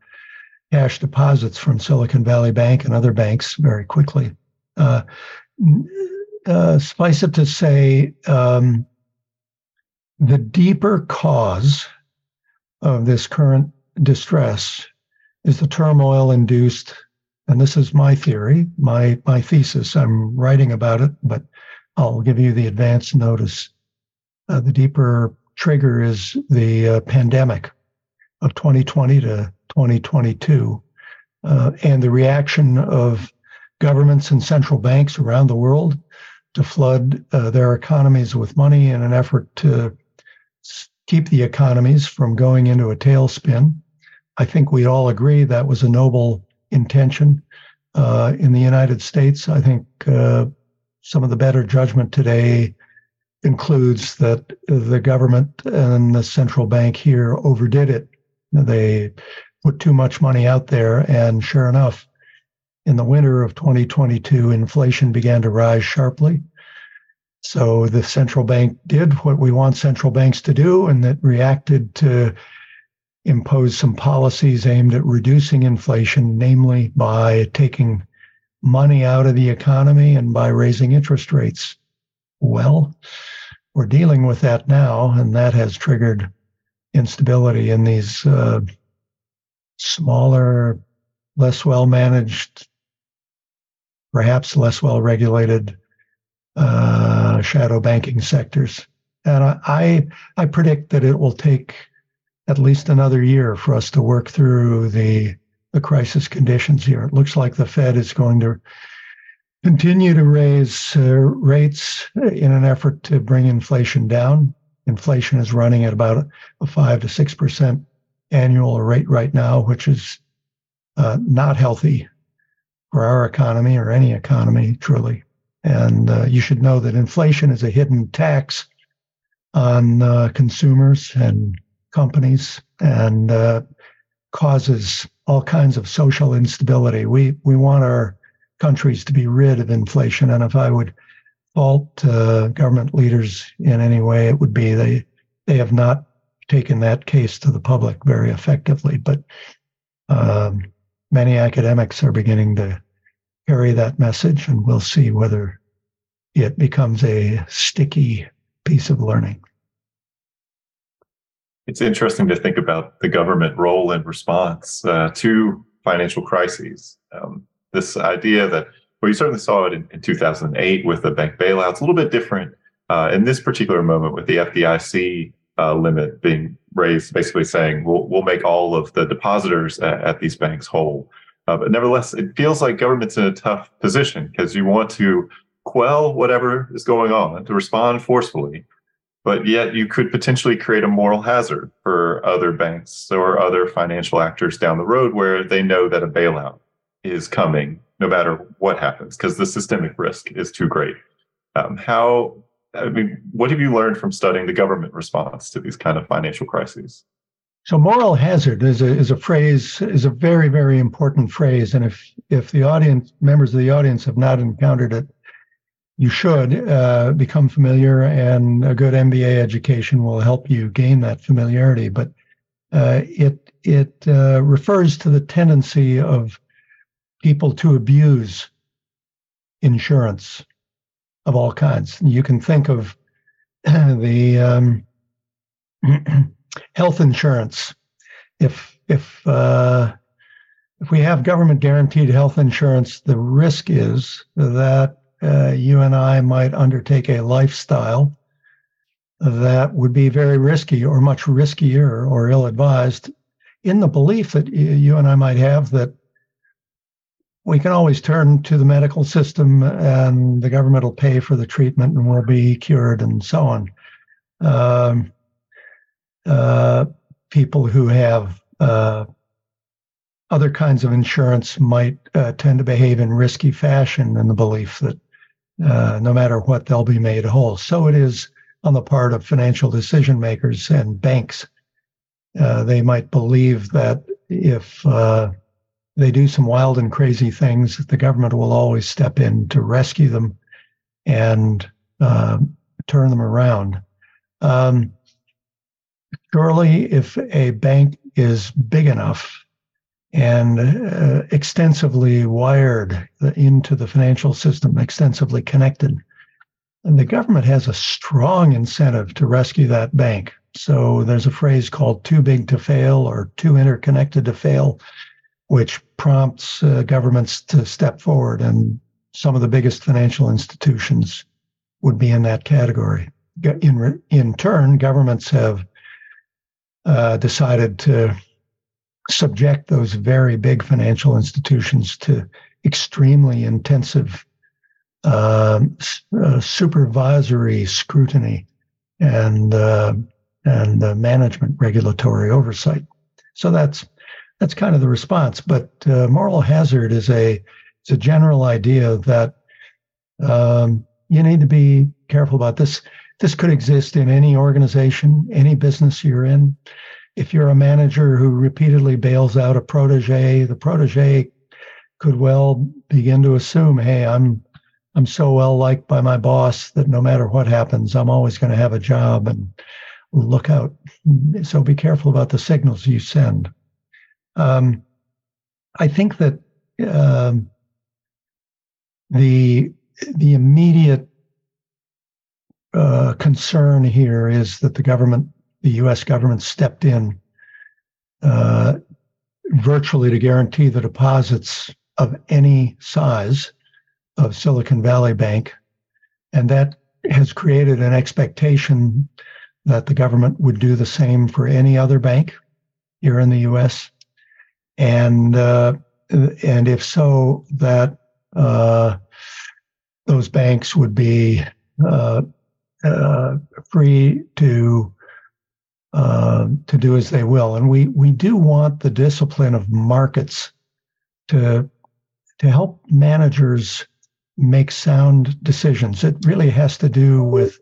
cash deposits from Silicon Valley Bank and other banks very quickly. Uh, uh, suffice it to say, um, the deeper cause of this current distress is the turmoil induced. And this is my theory, my my thesis. I'm writing about it, but I'll give you the advance notice. Uh, the deeper trigger is the uh, pandemic of twenty twenty to twenty twenty-two, uh, and the reaction of governments and central banks around the world to flood uh, their economies with money in an effort to keep the economies from going into a tailspin. I think we all agree that was a noble intention. Uh, in the United States, I think uh, some of the better judgment today includes that the government and the central bank here overdid it. They put too much money out there, and sure enough, in the winter of twenty twenty-two, inflation began to rise sharply. So the central bank did what we want central banks to do, and it reacted to impose some policies aimed at reducing inflation, namely by taking money out of the economy and by raising interest rates. Well, we're dealing with that now, and that has triggered instability in these uh, smaller, less well-managed, perhaps less well-regulated uh, shadow banking sectors. And I, I, I predict that it will take at least another year for us to work through the the crisis conditions here. It looks like the Fed is going to continue to raise uh, rates in an effort to bring inflation down. Inflation is running at about a five to six percent annual rate right now, which is uh, not healthy for our economy or any economy, truly. And uh, you should know that inflation is a hidden tax on uh, consumers and companies, and uh, causes all kinds of social instability. We we want our countries to be rid of inflation, and if I would fault uh, government leaders in any way, it would be they they have not taken that case to the public very effectively. But um, many academics are beginning to carry that message, and we'll see whether it becomes a sticky piece of learning. It's interesting to think about the government role in response uh, to financial crises. Um, this idea that, well, you certainly saw it in, in two thousand eight with the bank bailouts, a little bit different uh, in this particular moment with the F D I C uh, limit being raised, basically saying, we'll, we'll make all of the depositors at, at these banks whole. Uh, but nevertheless, it feels like government's in a tough position because you want to quell whatever is going on, to respond forcefully. But yet you could potentially create a moral hazard for other banks or other financial actors down the road where they know that a bailout is coming no matter what happens because the systemic risk is too great. Um, how I mean, what have you learned from studying the government response to these kind of financial crises? So moral hazard is a, is a phrase, is a very, very important phrase. And if if the audience, members of the audience have not encountered it, you should uh, become familiar, and a good M B A education will help you gain that familiarity. But uh, it it uh, refers to the tendency of people to abuse insurance of all kinds. You can think of the um, health insurance. If if uh, if we have government guaranteed health insurance, the risk is that Uh, you and I might undertake a lifestyle that would be very risky, or much riskier, or ill-advised, in the belief that you and I might have that we can always turn to the medical system and the government will pay for the treatment and we'll be cured and so on. Um, uh, people who have uh, other kinds of insurance might uh, tend to behave in risky fashion in the belief that Uh, no matter what, they'll be made whole. So it is on the part of financial decision makers and banks. Uh, they might believe that if uh, they do some wild and crazy things, the government will always step in to rescue them and uh, turn them around. Um, surely, if a bank is big enough and uh, extensively wired into the financial system, extensively connected, and the government has a strong incentive to rescue that bank. So there's a phrase called too big to fail or too interconnected to fail, which prompts uh, governments to step forward. And some of the biggest financial institutions would be in that category. In, in turn, governments have uh, decided to subject those very big financial institutions to extremely intensive uh, uh, supervisory scrutiny and uh, and uh, management regulatory oversight. So that's that's kind of the response. But uh, moral hazard is a it's a general idea that um, you need to be careful about this. This could exist in any organization, any business you're in. If you're a manager who repeatedly bails out a protege, the protege could well begin to assume, hey, I'm I'm so well liked by my boss that no matter what happens, I'm always going to have a job, and look out. So be careful about the signals you send. Um, I think that um, the the immediate uh, concern here is that the government, the U S government, stepped in uh, virtually to guarantee the deposits of any size of Silicon Valley Bank. And that has created an expectation that the government would do the same for any other bank here in the U S. And uh, and if so, that uh, those banks would be uh, uh, free to Uh, to do as they will. And we we do want the discipline of markets to to help managers make sound decisions. It really has to do with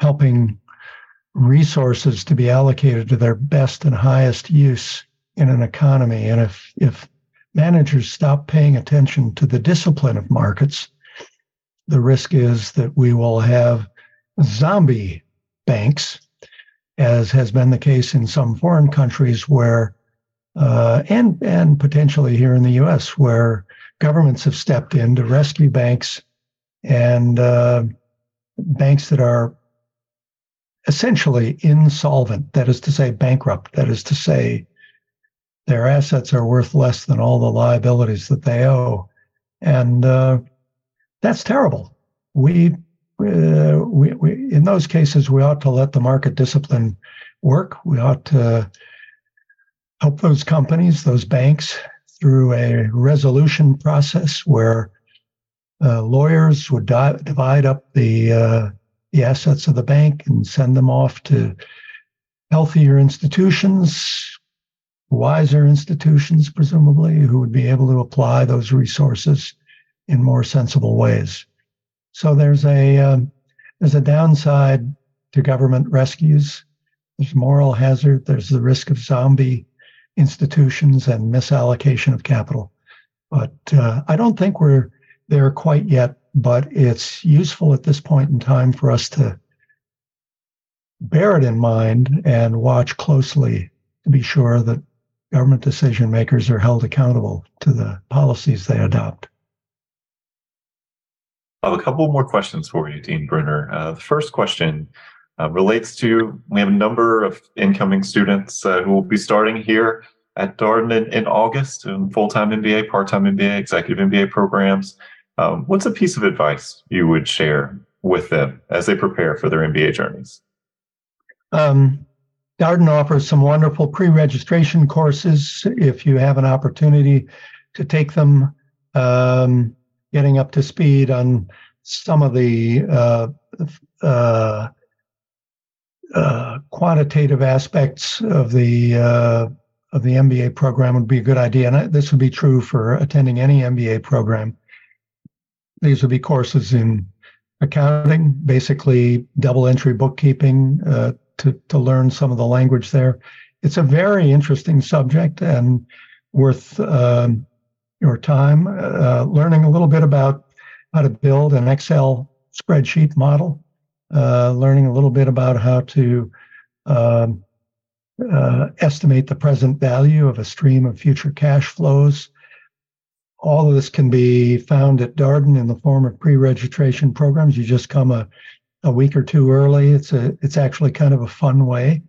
helping resources to be allocated to their best and highest use in an economy. And if if managers stop paying attention to the discipline of markets, the risk is that we will have zombie banks, as has been the case in some foreign countries where, uh, and and potentially here in the U S, where governments have stepped in to rescue banks, and uh, banks that are essentially insolvent, that is to say bankrupt, that is to say their assets are worth less than all the liabilities that they owe. And uh, that's terrible. We... Uh, we, we, in those cases, we ought to let the market discipline work. We ought to help those companies, those banks, through a resolution process where uh, lawyers would di- divide up the, uh, the assets of the bank and send them off to healthier institutions, wiser institutions, presumably, who would be able to apply those resources in more sensible ways. So there's a um, There's a downside to government rescues. There's moral hazard. There's the risk of zombie institutions and misallocation of capital. But uh, I don't think we're there quite yet, but it's useful at this point in time for us to bear it in mind and watch closely to be sure that government decision makers are held accountable to the policies they adopt. I have a couple more questions for you, Dean Bruner. Uh, the first question uh, relates to, we have a number of incoming students uh, who will be starting here at Darden in, in August in full-time M B A, part-time M B A, executive M B A programs. Um, what's a piece of advice you would share with them as they prepare for their M B A journeys? Um, Darden offers some wonderful pre-registration courses if you have an opportunity to take them. Um, getting up to speed on some of the uh, uh, uh, quantitative aspects of the uh, of the M B A program would be a good idea. And this would be true for attending any M B A program. These would be courses in accounting, basically double entry bookkeeping, uh, to, to learn some of the language there. It's a very interesting subject and worth uh, your time, uh, learning a little bit about how to build an Excel spreadsheet model, uh, learning a little bit about how to uh, uh, estimate the present value of a stream of future cash flows. All of this can be found at Darden in the form of pre-registration programs. You just come a, a week or two early. It's a it's actually kind of a fun way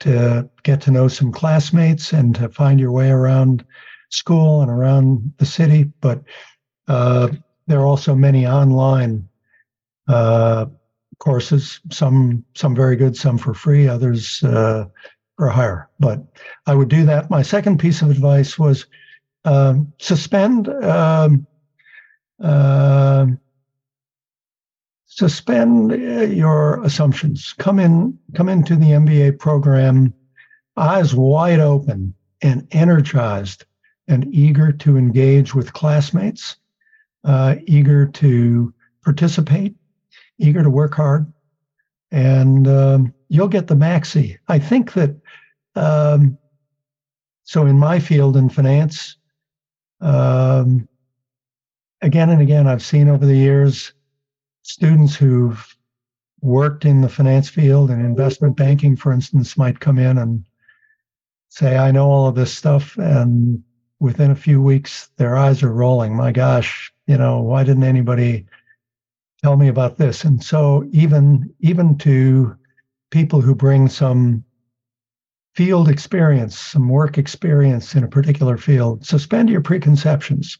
to get to know some classmates and to find your way around school and around the city, but uh, there are also many online uh, courses, some some very good, some for free, others uh, for hire. But I would do that. My second piece of advice was uh, suspend um, uh, suspend your assumptions. Come in, come into the M B A program eyes wide open and energized, and eager to engage with classmates, uh, eager to participate, eager to work hard, and um, you'll get the maxi. I think that, um, so in my field in finance, um, again and again, I've seen over the years students who've worked in the finance field and investment banking, for instance, might come in and say, I know all of this stuff, and within a few weeks, their eyes are rolling. My gosh, you know, why didn't anybody tell me about this? And so even, even to people who bring some field experience, some work experience in a particular field, suspend your preconceptions.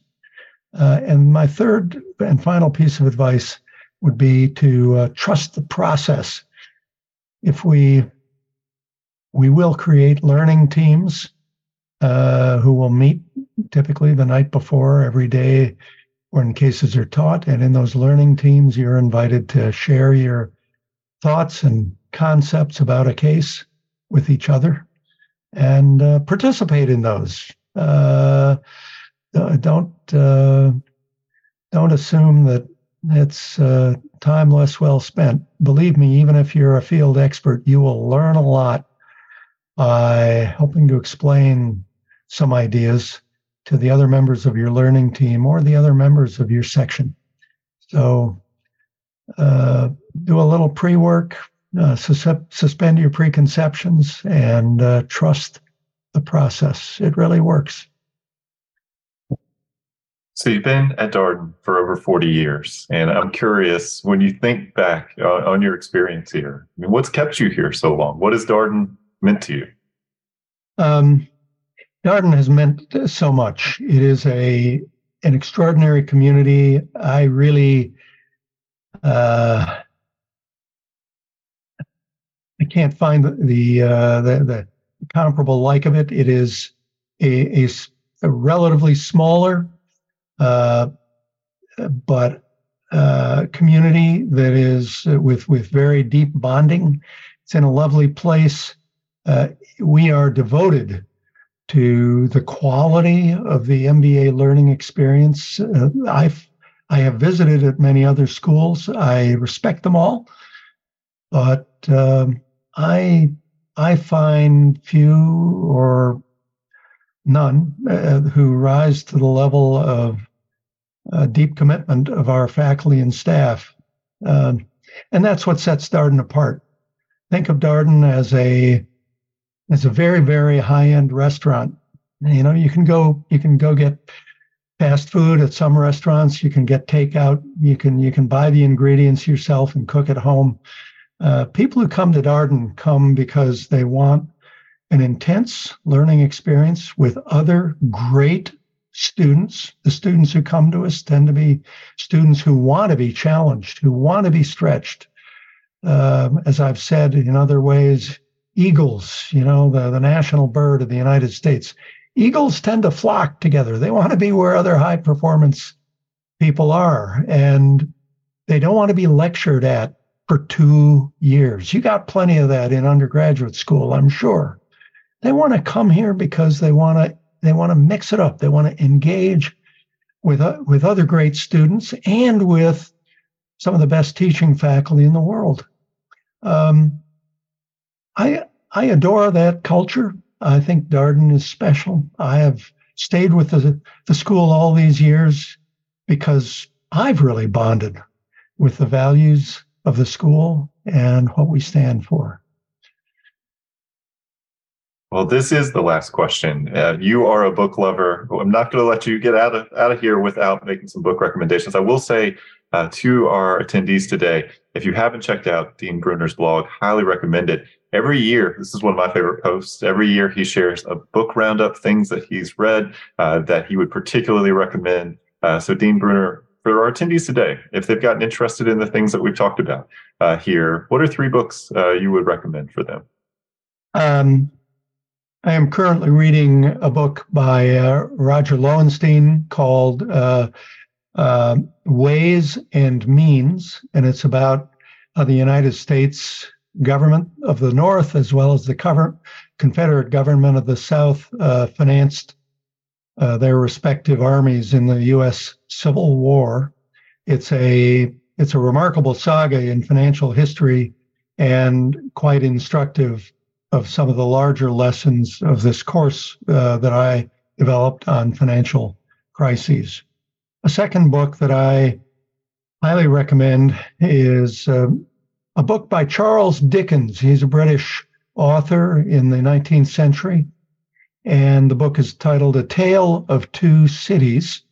Uh, and my third and final piece of advice would be to uh, trust the process. If we, we will create learning teams Uh, who will meet typically the night before every day when cases are taught. And in those learning teams, you're invited to share your thoughts and concepts about a case with each other and uh, participate in those. Uh, don't, uh, don't assume that it's uh, time less well spent. Believe me, even if you're a field expert, you will learn a lot by helping to explain some ideas to the other members of your learning team or the other members of your section. So uh, do a little pre-work, uh, sus- suspend your preconceptions, and uh, trust the process. It really works. So you've been at Darden for over forty years, and I'm curious, when you think back on, on your experience here, I mean, what's kept you here so long? What has Darden meant to you? Um, Darden has meant so much. It is a an extraordinary community. I really, uh, I can't find the the, uh, the the comparable like of it. It is a a, a relatively smaller, uh, but uh, community that is with with very deep bonding. It's in a lovely place. Uh, we are devoted to the quality of the M B A learning experience. Uh, I've, I have visited at many other schools. I respect them all. But um, I I find few or none uh, who rise to the level of uh, deep commitment of our faculty and staff. Um, and that's what sets Darden apart. Think of Darden as a as a very, very high-end restaurant. You know, you can go you can go get fast food at some restaurants. You can get takeout. You can you can buy the ingredients yourself and cook at home. Uh, people who come to Darden come because they want an intense learning experience with other great students. The students who come to us tend to be students who want to be challenged, who want to be stretched. Um, as I've said in other ways, eagles, you know, the, the national bird of the United States. Eagles tend to flock together. They want to be where other high performance people are, and they don't want to be lectured at for two years. You got plenty of that in undergraduate school, I'm sure. They want to come here because they want to they want to mix it up. They want to engage with uh, with other great students and with some of the best teaching faculty in the world. Um, I I adore that culture. I think Darden is special. I have stayed with the, the school all these years because I've really bonded with the values of the school and what we stand for. Well, this is the last question. Uh, you are a book lover. I'm not going to let you get out of, out of here without making some book recommendations. I will say uh, to our attendees today, if you haven't checked out Dean Bruner's blog, highly recommend it. Every year, this is one of my favorite posts. Every year he shares a book roundup, things that he's read uh, that he would particularly recommend. Uh, so Dean Bruner, for our attendees today, if they've gotten interested in the things that we've talked about uh, here, what are three books uh, you would recommend for them? Um, I am currently reading a book by uh, Roger Lowenstein called uh, uh, Ways and Means, and it's about uh, the United States government of the North, as well as the cover- Confederate government of the South, uh, financed uh, their respective armies in the U S Civil War. It's a it's a remarkable saga in financial history and quite instructive of some of the larger lessons of this course uh, that I developed on financial crises. A second book that I highly recommend is Uh, A book by Charles Dickens. He's a British author in the nineteenth century. And the book is titled A Tale of Two Cities.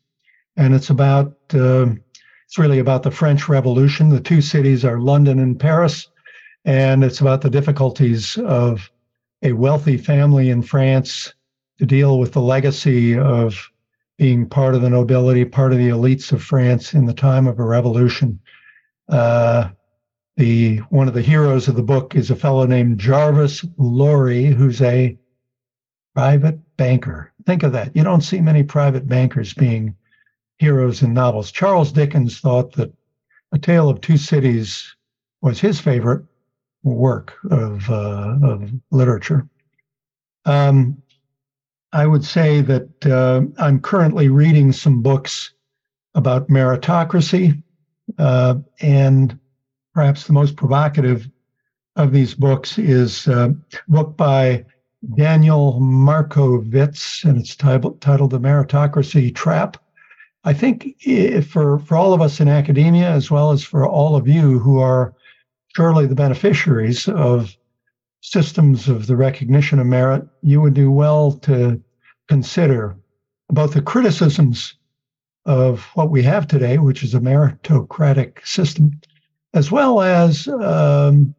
And it's about, uh, it's really about the French Revolution. The two cities are London and Paris. And it's about the difficulties of a wealthy family in France to deal with the legacy of being part of the nobility, part of the elites of France in the time of a revolution. Uh, The one of the heroes of the book is a fellow named Jarvis Lorry, who's a private banker. Think of that. You don't see many private bankers being heroes in novels. Charles Dickens thought that A Tale of Two Cities was his favorite work of, uh, of literature. Um, I would say that uh, I'm currently reading some books about meritocracy uh, and perhaps the most provocative of these books is a book by Daniel Markovitz, and it's titled, titled The Meritocracy Trap. I think for, for all of us in academia, as well as for all of you who are surely the beneficiaries of systems of the recognition of merit, you would do well to consider both the criticisms of what we have today, which is a meritocratic system, as well as, um,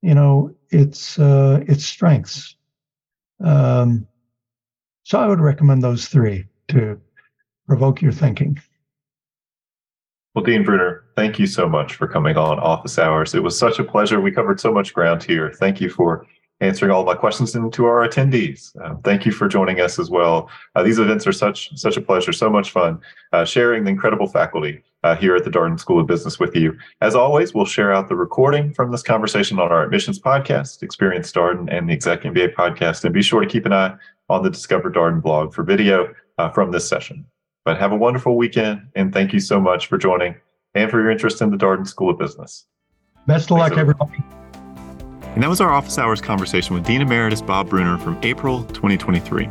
you know, its uh, its strengths. Um, so I would recommend those three to provoke your thinking. Well, Dean Bruner, thank you so much for coming on Office Hours. It was such a pleasure. We covered so much ground here. Thank you for answering all my questions, and to our attendees, uh, thank you for joining us as well. Uh, these events are such such a pleasure, so much fun, uh, sharing the incredible faculty uh, here at the Darden School of Business with you. As always, we'll share out the recording from this conversation on our admissions podcast, Experience Darden, and the Exec M B A podcast, and be sure to keep an eye on the Discover Darden blog for video uh, from this session. But have a wonderful weekend, and thank you so much for joining and for your interest in the Darden School of Business. Best of Thanks luck, so. everybody. And that was our Office Hours conversation with Dean Emeritus Bob Bruner from April twenty twenty-three.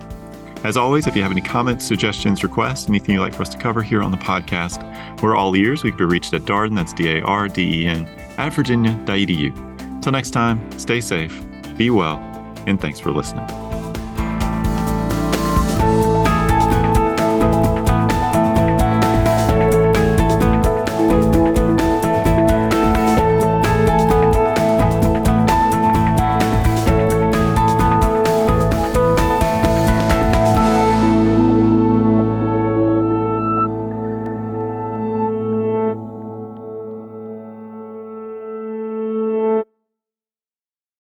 As always, if you have any comments, suggestions, requests, anything you'd like for us to cover here on the podcast, we're all ears. We can be reached at Darden, that's D A R D E N, at virginia dot e d u. Until next time, stay safe, be well, and thanks for listening.